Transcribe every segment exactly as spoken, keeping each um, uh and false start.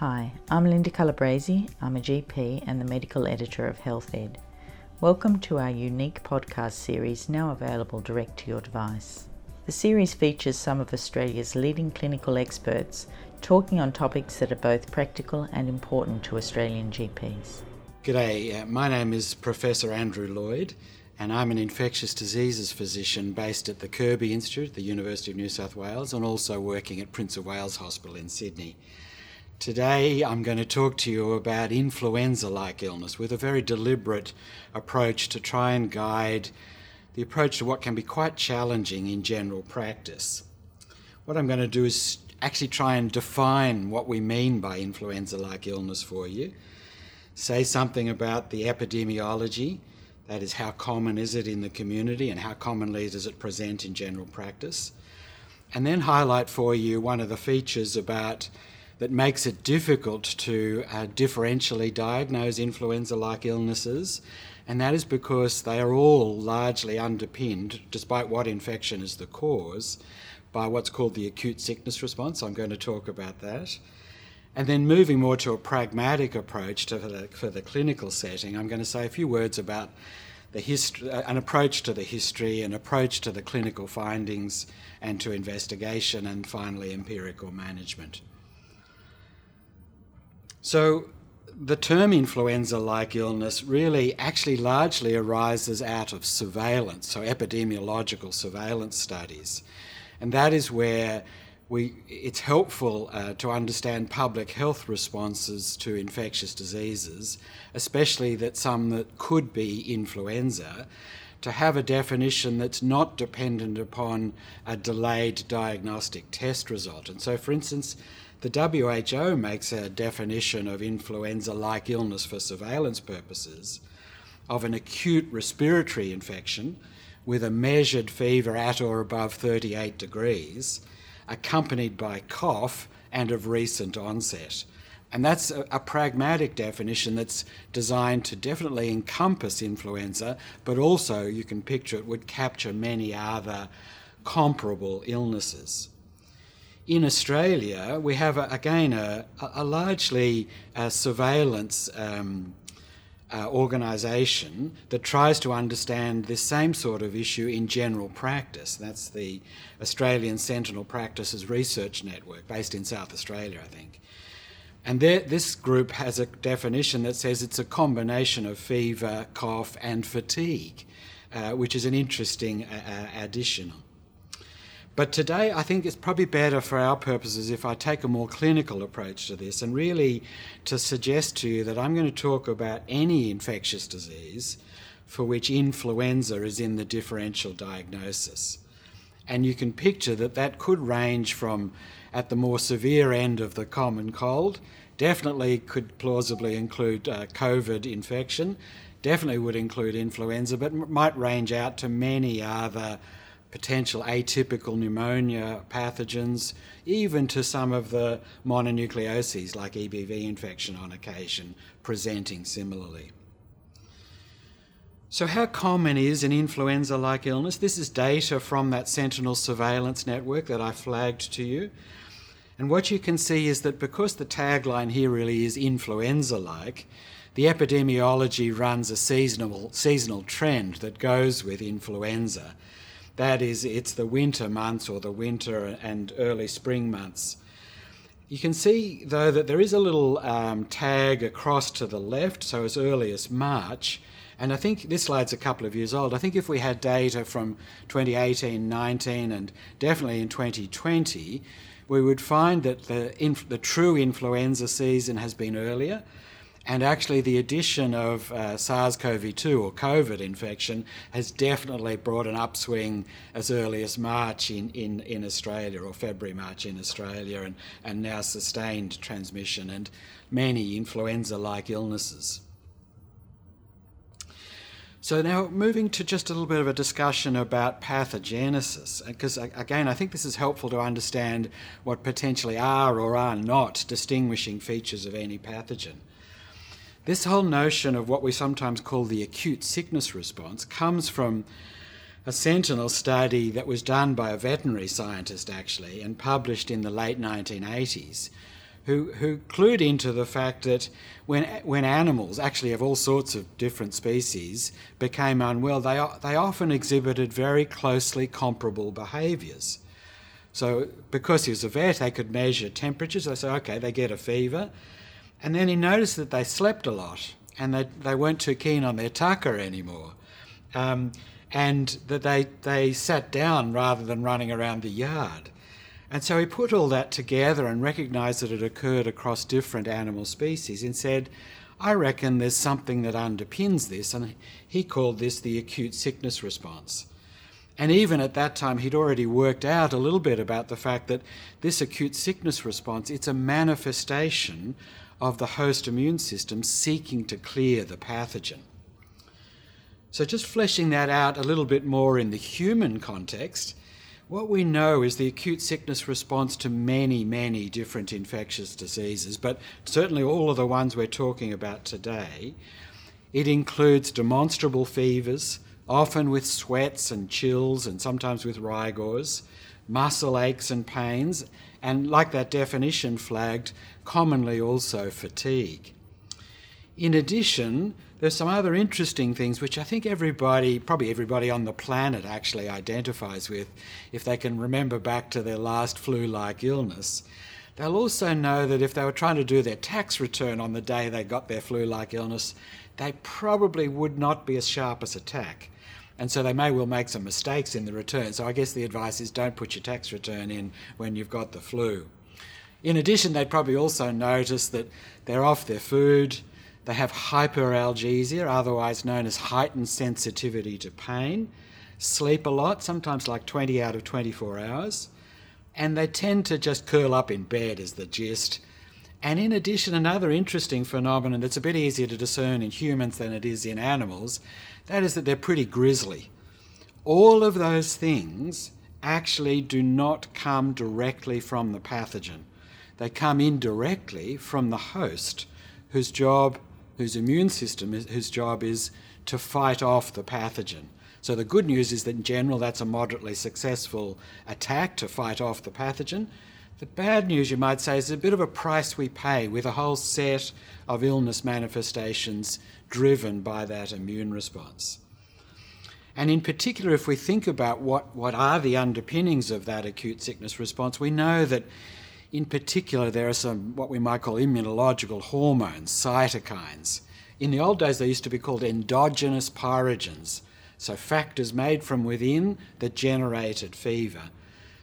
Hi, I'm Linda Calabresi. I'm a G P and the medical editor of HealthEd. Welcome to our unique podcast series, now available direct to your device. The series features some of Australia's leading clinical experts talking on topics that are both practical and important to Australian G Ps. G'day, uh, my name is Professor Andrew Lloyd and I'm an infectious diseases physician based at the Kirby Institute, the University of New South Wales, and also working at Prince of Wales Hospital in Sydney. Today I'm going to talk to you about influenza-like illness with a very deliberate approach to try and guide the approach to what can be quite challenging in general practice. What I'm going to do is actually try and define what we mean by influenza-like illness for you, say something about the epidemiology, that is, how common is it in the community and how commonly does it present in general practice, and then highlight for you one of the features about that makes it difficult to uh, differentially diagnose influenza-like illnesses, and that is because they are all largely underpinned, despite what infection is the cause, by what's called the acute sickness response. I'm going to talk about that. And then moving more to a pragmatic approach to the, for the clinical setting, I'm going to say a few words about the history, an approach to the history, an approach to the clinical findings and to investigation, and finally empirical management. So the term influenza-like illness really actually largely arises out of surveillance, so epidemiological surveillance studies. And that is where we it's helpful uh, to understand public health responses to infectious diseases, especially that some that could be influenza, to have a definition that's not dependent upon a delayed diagnostic test result. And so, for instance, the W H O makes a definition of influenza-like illness for surveillance purposes of an acute respiratory infection with a measured fever at or above thirty-eight degrees, accompanied by cough and of recent onset. And that's a, a pragmatic definition that's designed to definitely encompass influenza, but also, you can picture it, would capture many other comparable illnesses. In Australia, we have, a, again, a, a largely a surveillance um, uh, organisation that tries to understand this same sort of issue in general practice. That's the Australian Sentinel Practices Research Network, based in South Australia, I think. And there, this group has a definition that says it's a combination of fever, cough and fatigue, uh, which is an interesting uh, addition. But today, I think it's probably better for our purposes if I take a more clinical approach to this, and really to suggest to you that I'm going to talk about any infectious disease for which influenza is in the differential diagnosis. And you can picture that that could range from at the more severe end of the common cold, definitely could plausibly include uh, COVID infection, definitely would include influenza, but m- might range out to many other potential atypical pneumonia pathogens, even to some of the mononucleoses like E B V infection on occasion, presenting similarly. So how common is an influenza-like illness? This is data from that Sentinel surveillance network that I flagged to you. And what you can see is that because the tagline here really is influenza-like, the epidemiology runs a seasonal, seasonal trend that goes with influenza. That is, it's the winter months or the winter and early spring months. You can see, though, that there is a little um, tag across to the left, so as early as March. And I think this slide's a couple of years old. I think if we had data from twenty eighteen, nineteen, and definitely in twenty twenty, we would find that the, inf- the true influenza season has been earlier. And actually the addition of uh, SARS-C o V two or COVID infection has definitely brought an upswing as early as March in, in, in Australia, or February, March in Australia, and, and now sustained transmission and many influenza-like illnesses. So now moving to just a little bit of a discussion about pathogenesis, because again, I think this is helpful to understand what potentially are or are not distinguishing features of any pathogen. This whole notion of what we sometimes call the acute sickness response comes from a sentinel study that was done by a veterinary scientist, actually, and published in the late nineteen eighties, who who clued into the fact that when when animals, actually of all sorts of different species, became unwell, they they often exhibited very closely comparable behaviours. So because he was a vet, they could measure temperatures. They said, okay, they get a fever. And then he noticed that they slept a lot and that they weren't too keen on their tucker anymore. Um, and that they, they sat down rather than running around the yard. And so he put all that together and recognised that it occurred across different animal species and said, I reckon there's something that underpins this. And he called this the acute sickness response. And even at that time, he'd already worked out a little bit about the fact that this acute sickness response, it's a manifestation of the host immune system seeking to clear the pathogen. So just fleshing that out a little bit more in the human context, what we know is the acute sickness response to many, many different infectious diseases, but certainly all of the ones we're talking about today. It includes demonstrable fevers, often with sweats and chills and sometimes with rigors, muscle aches and pains, and like that definition flagged, commonly also fatigue. In addition, there's some other interesting things which I think everybody, probably everybody on the planet actually identifies with if they can remember back to their last flu-like illness. They'll also know that if they were trying to do their tax return on the day they got their flu-like illness, they probably would not be as sharp as a tack. And so they may well make some mistakes in the return. So I guess the advice is don't put your tax return in when you've got the flu. In addition, they'd probably also notice that they're off their food, they have hyperalgesia, otherwise known as heightened sensitivity to pain, sleep a lot, sometimes like twenty out of twenty-four hours, and they tend to just curl up in bed is the gist. And in addition, another interesting phenomenon that's a bit easier to discern in humans than it is in animals, that is that they're pretty grisly. All of those things actually do not come directly from the pathogen. They come indirectly from the host, whose job, whose immune system, is, whose job is to fight off the pathogen. So the good news is that in general, that's a moderately successful attack to fight off the pathogen. The bad news, you might say, is a bit of a price we pay with a whole set of illness manifestations driven by that immune response. And in particular, if we think about what, what are the underpinnings of that acute sickness response, we know that in particular there are some what we might call immunological hormones, cytokines. In the old days they used to be called endogenous pyrogens, so factors made from within that generated fever.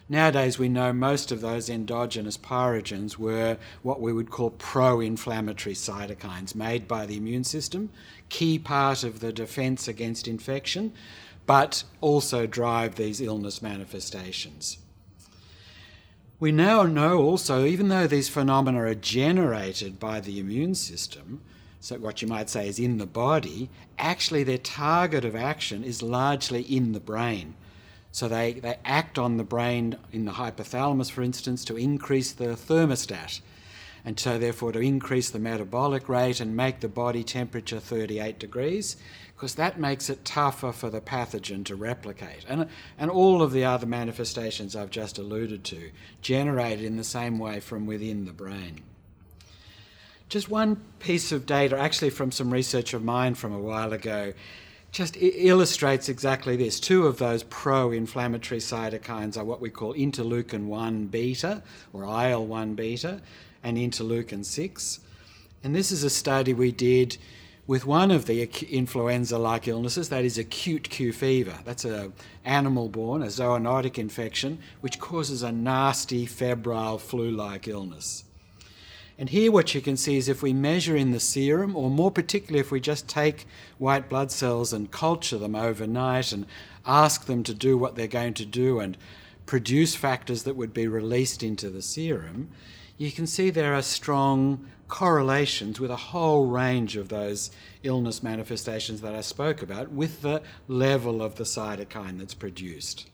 Nowadays, we know most of those endogenous pyrogens were what we would call pro-inflammatory cytokines made by the immune system, key part of the defence against infection, but also drive these illness manifestations. We now know also, even though these phenomena are generated by the immune system, so what you might say is in the body, actually their target of action is largely in the brain. So they, they act on the brain in the hypothalamus, for instance, to increase the thermostat, and so therefore to increase the metabolic rate and make the body temperature thirty-eight degrees, because that makes it tougher for the pathogen to replicate. And, and all of the other manifestations I've just alluded to, generated in the same way from within the brain. Just one piece of data, actually from some research of mine from a while ago, just illustrates exactly this. Two of those pro-inflammatory cytokines are what we call interleukin one beta, or I L one beta, and interleukin six. And this is a study we did with one of the influenza-like illnesses, that is acute Q fever. That's an animal-borne, a zoonotic infection, which causes a nasty, febrile, flu-like illness. And here what you can see is if we measure in the serum, or more particularly if we just take white blood cells and culture them overnight and ask them to do what they're going to do and produce factors that would be released into the serum, you can see there are strong correlations with a whole range of those illness manifestations that I spoke about with the level of the cytokine that's produced.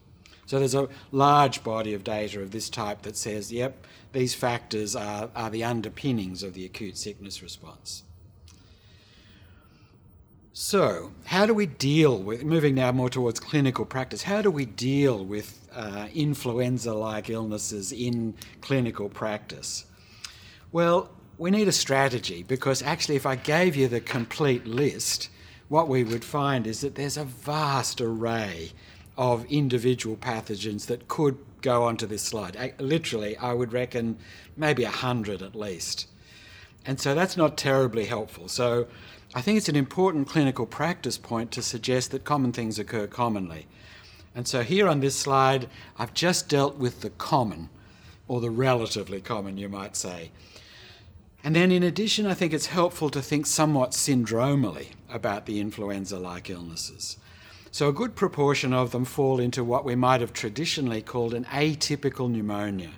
So there's a large body of data of this type that says, yep, these factors are, are the underpinnings of the acute sickness response. So how do we deal with, moving now more towards clinical practice, how do we deal with uh, influenza-like illnesses in clinical practice? Well, we need a strategy, because actually if I gave you the complete list, what we would find is that there's a vast array of individual pathogens that could go onto this slide. I, literally, I would reckon maybe a hundred at least. And so that's not terribly helpful. So I think it's an important clinical practice point to suggest that common things occur commonly. And so here on this slide, I've just dealt with the common, or the relatively common, you might say. And then in addition, I think it's helpful to think somewhat syndromally about the influenza-like illnesses. So a good proportion of them fall into what we might have traditionally called an atypical pneumonia.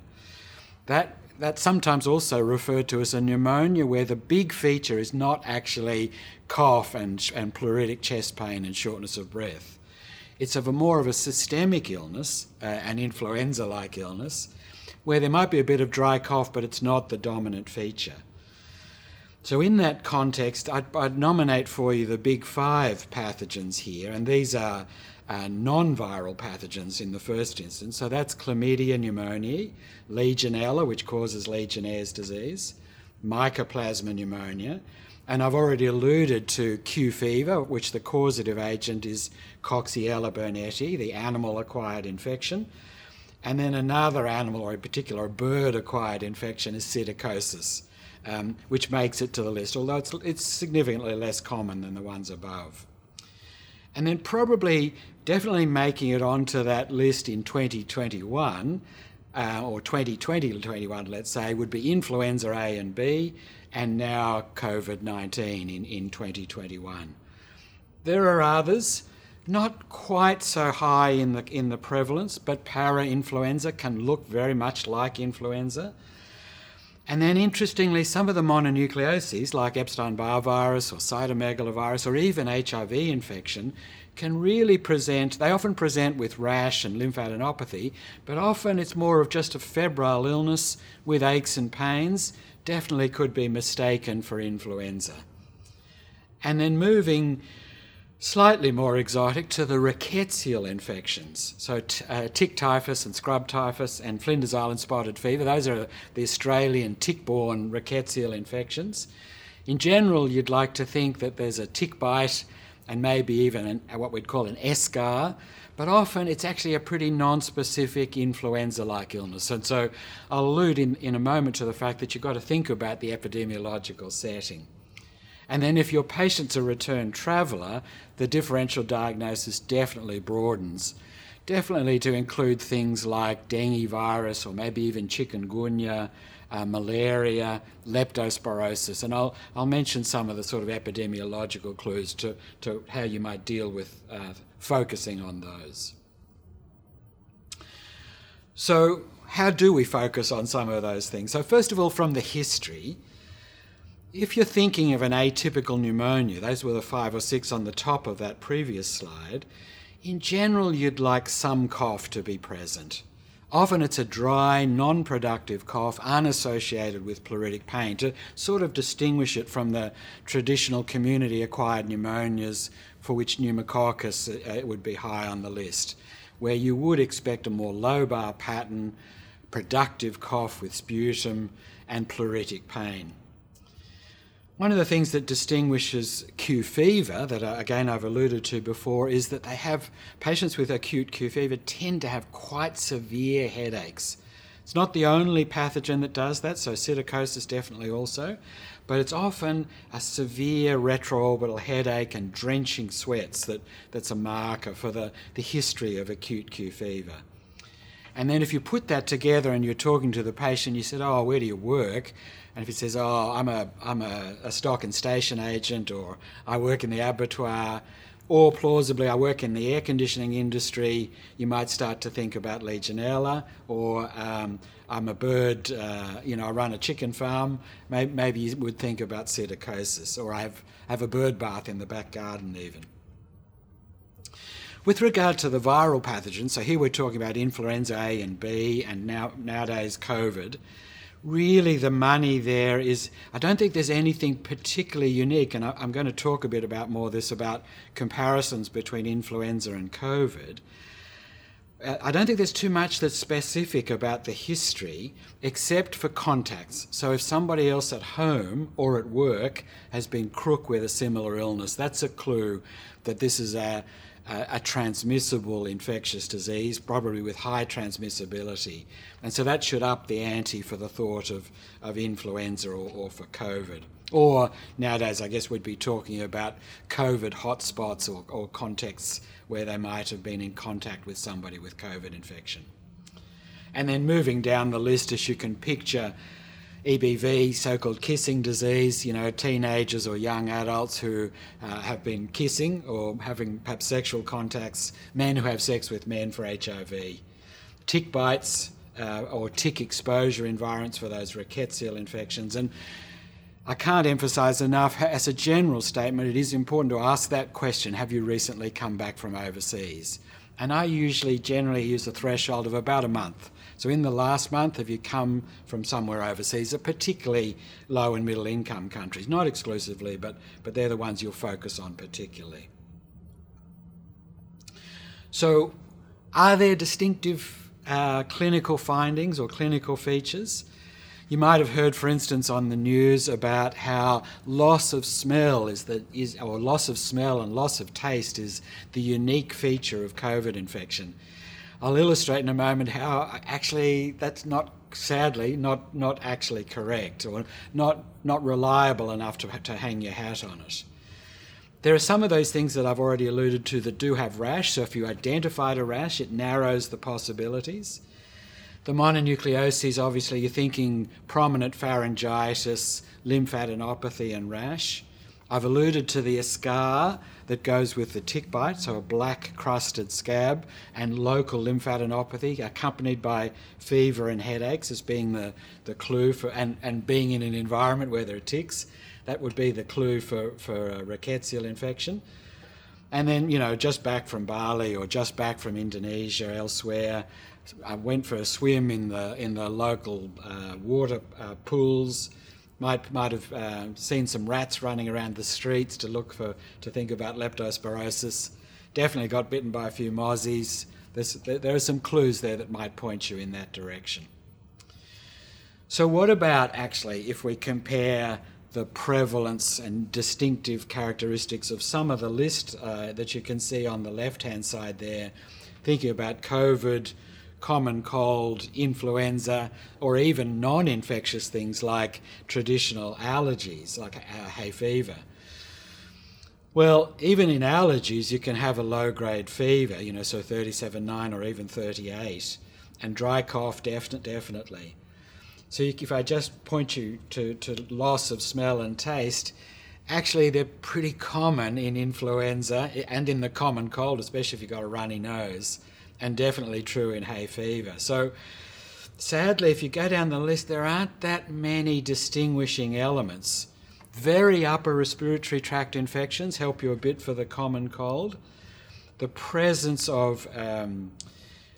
That That's sometimes also referred to as a pneumonia where the big feature is not actually cough and, and pleuritic chest pain and shortness of breath. It's of a more of a systemic illness, uh, an influenza-like illness, where there might be a bit of dry cough, but it's not the dominant feature. So in that context, I'd, I'd nominate for you the big five pathogens here, and these are Uh, non-viral pathogens in the first instance. So that's Chlamydia pneumoniae, Legionella, which causes Legionnaire's disease, Mycoplasma pneumonia, and I've already alluded to Q fever, which the causative agent is Coxiella burnetii, the animal-acquired infection. And then another animal, or in particular a bird-acquired infection, is psittacosis, um, which makes it to the list, although it's, it's significantly less common than the ones above. And then probably definitely making it onto that list in twenty twenty-one, uh, or twenty twenty to twenty-one, let's say, would be influenza A and B, and now COVID nineteen in, in twenty twenty-one. There are others, not quite so high in the, in the prevalence, but para-influenza can look very much like influenza. And then interestingly, some of the mononucleoses like Epstein-Barr virus or cytomegalovirus or even H I V infection can really present, they often present with rash and lymphadenopathy, but often it's more of just a febrile illness with aches and pains, definitely could be mistaken for influenza. And then moving slightly more exotic to the rickettsial infections. So t- uh, tick typhus and scrub typhus and Flinders Island spotted fever, those are the Australian tick-borne rickettsial infections. In general, you'd like to think that there's a tick bite and maybe even an, what we'd call an eschar, but often it's actually a pretty non-specific influenza-like illness. And so I'll allude in, in a moment to the fact that you've got to think about the epidemiological setting. And then if your patient's a return traveller, the differential diagnosis definitely broadens, definitely to include things like dengue virus or maybe even chikungunya, uh, malaria, leptospirosis. And I'll, I'll mention some of the sort of epidemiological clues to, to how you might deal with uh, focusing on those. So how do we focus on some of those things? So first of all, from the history, if you're thinking of an atypical pneumonia, those were the five or six on the top of that previous slide, in general you'd like some cough to be present. Often it's a dry, non-productive cough unassociated with pleuritic pain to sort of distinguish it from the traditional community-acquired pneumonias for which pneumococcus uh, would be high on the list, where you would expect a more lobar pattern, productive cough with sputum and pleuritic pain. One of the things that distinguishes Q fever, that again I've alluded to before, is that they have, patients with acute Q fever tend to have quite severe headaches. It's not the only pathogen that does that, so psittacosis definitely also, but it's often a severe retroorbital headache and drenching sweats that, that's a marker for the, the history of acute Q fever. And then if you put that together and you're talking to the patient, you said, oh, where do you work? And if it says, oh, I'm a I'm a, a stock and station agent, or I work in the abattoir, or plausibly I work in the air conditioning industry, you might start to think about Legionella, or um, I'm a bird, uh, you know, I run a chicken farm, maybe, maybe you would think about psittacosis, or I have, have a bird bath in the back garden even. With regard to the viral pathogens, so here we're talking about influenza A and B, and now nowadays COVID, really the money there is, I don't think there's anything particularly unique, and I, I'm going to talk a bit about more this about comparisons between influenza and COVID. I don't think there's too much that's specific about the history, except for contacts. So if somebody else at home or at work has been crook with a similar illness, that's a clue that this is a, a, a transmissible infectious disease, probably with high transmissibility. And so that should up the ante for the thought of, of influenza or, or for COVID. Or nowadays, I guess we'd be talking about COVID hotspots or, or contexts where they might have been in contact with somebody with COVID infection. And then moving down the list, as you can picture, E B V, so-called kissing disease, you know, teenagers or young adults who uh, have been kissing or having perhaps sexual contacts, men who have sex with men for H I V. Tick bites uh, or tick exposure environments for those rickettsial infections. And I can't emphasise enough, as a general statement, it is important to ask that question, have you recently come back from overseas? And I usually generally use a threshold of about a month. So in the last month, have you come from somewhere overseas, particularly low and middle income countries, not exclusively, but, but they're the ones you'll focus on particularly. So are there distinctive uh, clinical findings or clinical features? You might have heard, for instance, on the news about how loss of smell is the, is, or loss of smell and loss of taste is the unique feature of COVID infection. I'll illustrate in a moment how actually that's not, sadly, not, not actually correct or not, not reliable enough to, to hang your hat on it. There are some of those things that I've already alluded to that do have rash, so if you identified a rash, it narrows the possibilities. The mononucleosis, obviously, you're thinking prominent pharyngitis, lymphadenopathy and rash. I've alluded to the scar that goes with the tick bite, so a black crusted scab, and local lymphadenopathy accompanied by fever and headaches as being the, the clue for, and, and being in an environment where there are ticks, that would be the clue for, for a rickettsial infection. And then, you know, just back from Bali or just back from Indonesia, elsewhere, I went for a swim in the in the local uh, water uh, pools. Might might have uh, seen some rats running around the streets to look for to think about leptospirosis. Definitely got bitten by a few mozzies. There's, there are some clues there that might point you in that direction. So what about actually if we compare the prevalence and distinctive characteristics of some of the list uh, that you can see on the left-hand side there, thinking about COVID, common cold, influenza, or even non-infectious things like traditional allergies, like hay fever. Well, even in allergies, you can have a low-grade fever, you know, so thirty-seven point nine or even thirty-eight, and dry cough definite, definitely. So if I just point you to, to loss of smell and taste, actually they're pretty common in influenza and in the common cold, especially if you've got a runny nose, and definitely true in hay fever. So sadly, if you go down the list, there aren't that many distinguishing elements. Very upper respiratory tract infections help you a bit for the common cold. The presence of um,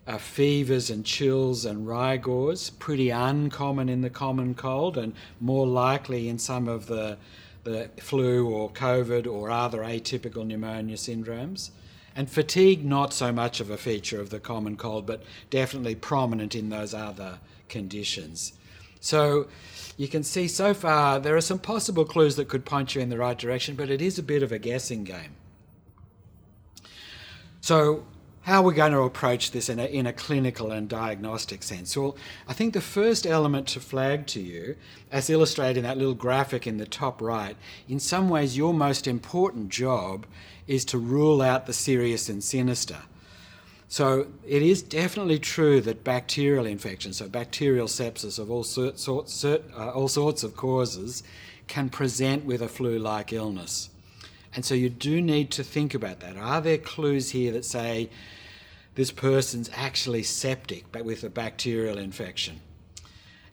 uh, fevers and chills and rigors, pretty uncommon in the common cold and more likely in some of the, the flu or COVID or other atypical pneumonia syndromes. And fatigue, not so much of a feature of the common cold, but definitely prominent in those other conditions. So you can see so far there are some possible clues that could point you in the right direction, but it is a bit of a guessing game. So how are we going to approach this in a, in a clinical and diagnostic sense? Well, I think the first element to flag to you, as illustrated in that little graphic in the top right, in some ways your most important job is to rule out the serious and sinister. So it is definitely true that bacterial infections, so bacterial sepsis of all, cert, sort, cert, uh, all sorts of causes, can present with a flu-like illness. And so you do need to think about that. Are there clues here that say this person's actually septic but with a bacterial infection?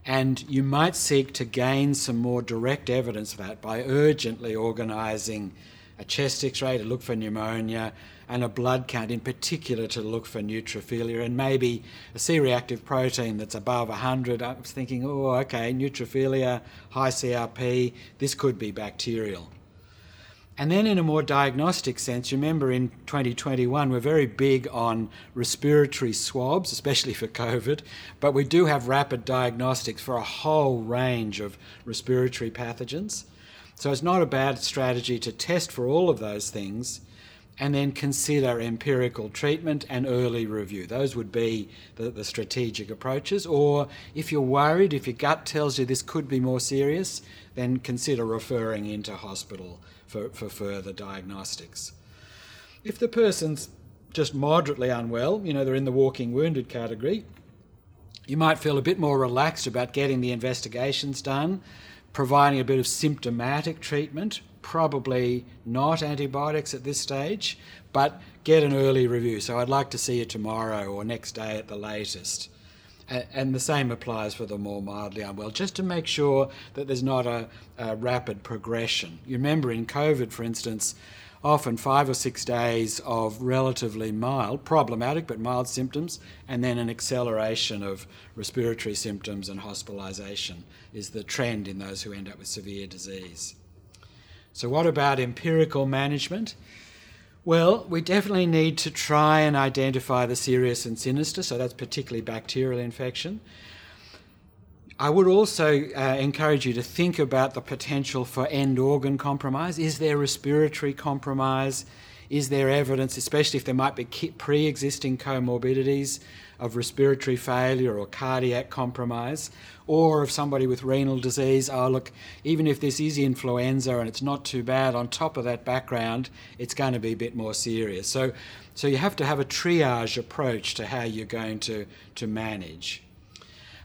And you might seek to gain some more direct evidence of that by urgently organising a chest x-ray to look for pneumonia, and a blood count in particular to look for neutrophilia, and maybe a C-reactive protein that's above one hundred. I was thinking, oh, okay, neutrophilia, high C R P, this could be bacterial. And then in a more diagnostic sense, you remember in twenty twenty-one, we're very big on respiratory swabs, especially for COVID, but we do have rapid diagnostics for a whole range of respiratory pathogens. So it's not a bad strategy to test for all of those things and then consider empirical treatment and early review. Those would be the, the strategic approaches. Or if you're worried, if your gut tells you this could be more serious, then consider referring into hospital for, for further diagnostics. If the person's just moderately unwell, you know, they're in the walking wounded category, you might feel a bit more relaxed about getting the investigations done, providing a bit of symptomatic treatment, probably not antibiotics at this stage, but get an early review. So I'd like to see you tomorrow or next day at the latest. And the same applies for the more mildly unwell, just to make sure that there's not a, a rapid progression. You remember in COVID, for instance, often five or six days of relatively mild, problematic but mild symptoms, and then an acceleration of respiratory symptoms and hospitalisation is the trend in those who end up with severe disease. So what about empirical management? Well, we definitely need to try and identify the serious and sinister, so that's particularly bacterial infection. I would also uh, encourage you to think about the potential for end organ compromise. Is there respiratory compromise? Is there evidence, especially if there might be pre-existing comorbidities of respiratory failure or cardiac compromise, or of somebody with renal disease? Oh, look, even if this is influenza and it's not too bad, on top of that background, it's going to be a bit more serious. So, so you have to have a triage approach to how you're going to, to manage.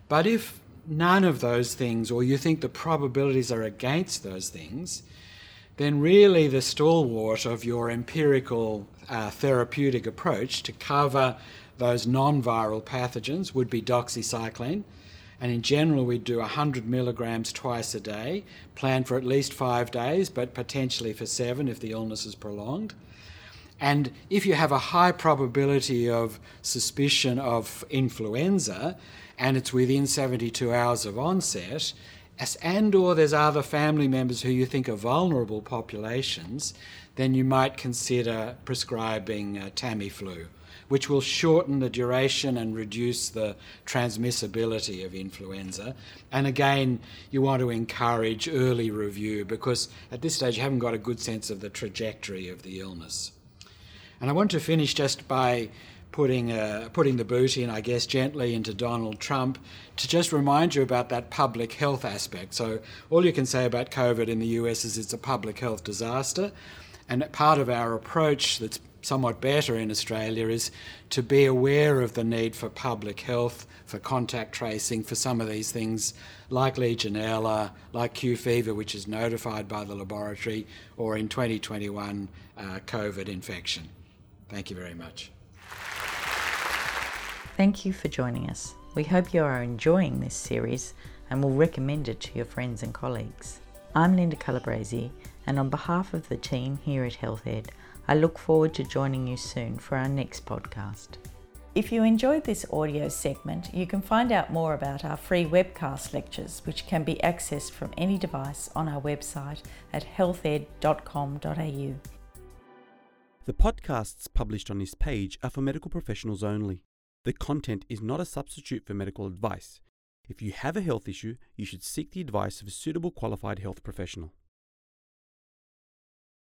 But if none of those things, or you think the probabilities are against those things, then really the stalwart of your empirical uh, therapeutic approach to cover those non-viral pathogens would be doxycycline. And in general, we do one hundred milligrams twice a day, planned for at least five days, but potentially for seven if the illness is prolonged. And if you have a high probability of suspicion of influenza, and it's within seventy-two hours of onset, and or there's other family members who you think are vulnerable populations, then you might consider prescribing uh, Tamiflu, which will shorten the duration and reduce the transmissibility of influenza. And again, you want to encourage early review because at this stage you haven't got a good sense of the trajectory of the illness. And I want to finish just by putting uh, putting the boot in, I guess, gently into Donald Trump to just remind you about that public health aspect. So all you can say about COVID in the U S is it's a public health disaster. And part of our approach that's somewhat better in Australia is to be aware of the need for public health, for contact tracing, for some of these things like Legionella, like Q fever, which is notified by the laboratory, or in twenty twenty-one, uh, COVID infection. Thank you very much. Thank you for joining us. We hope you are enjoying this series and will recommend it to your friends and colleagues. I'm Linda Calabresi, and on behalf of the team here at HealthEd, I look forward to joining you soon for our next podcast. If you enjoyed this audio segment, you can find out more about our free webcast lectures, which can be accessed from any device on our website at health ed dot com dot a u. The podcasts published on this page are for medical professionals only. The content is not a substitute for medical advice. If you have a health issue, you should seek the advice of a suitable qualified health professional.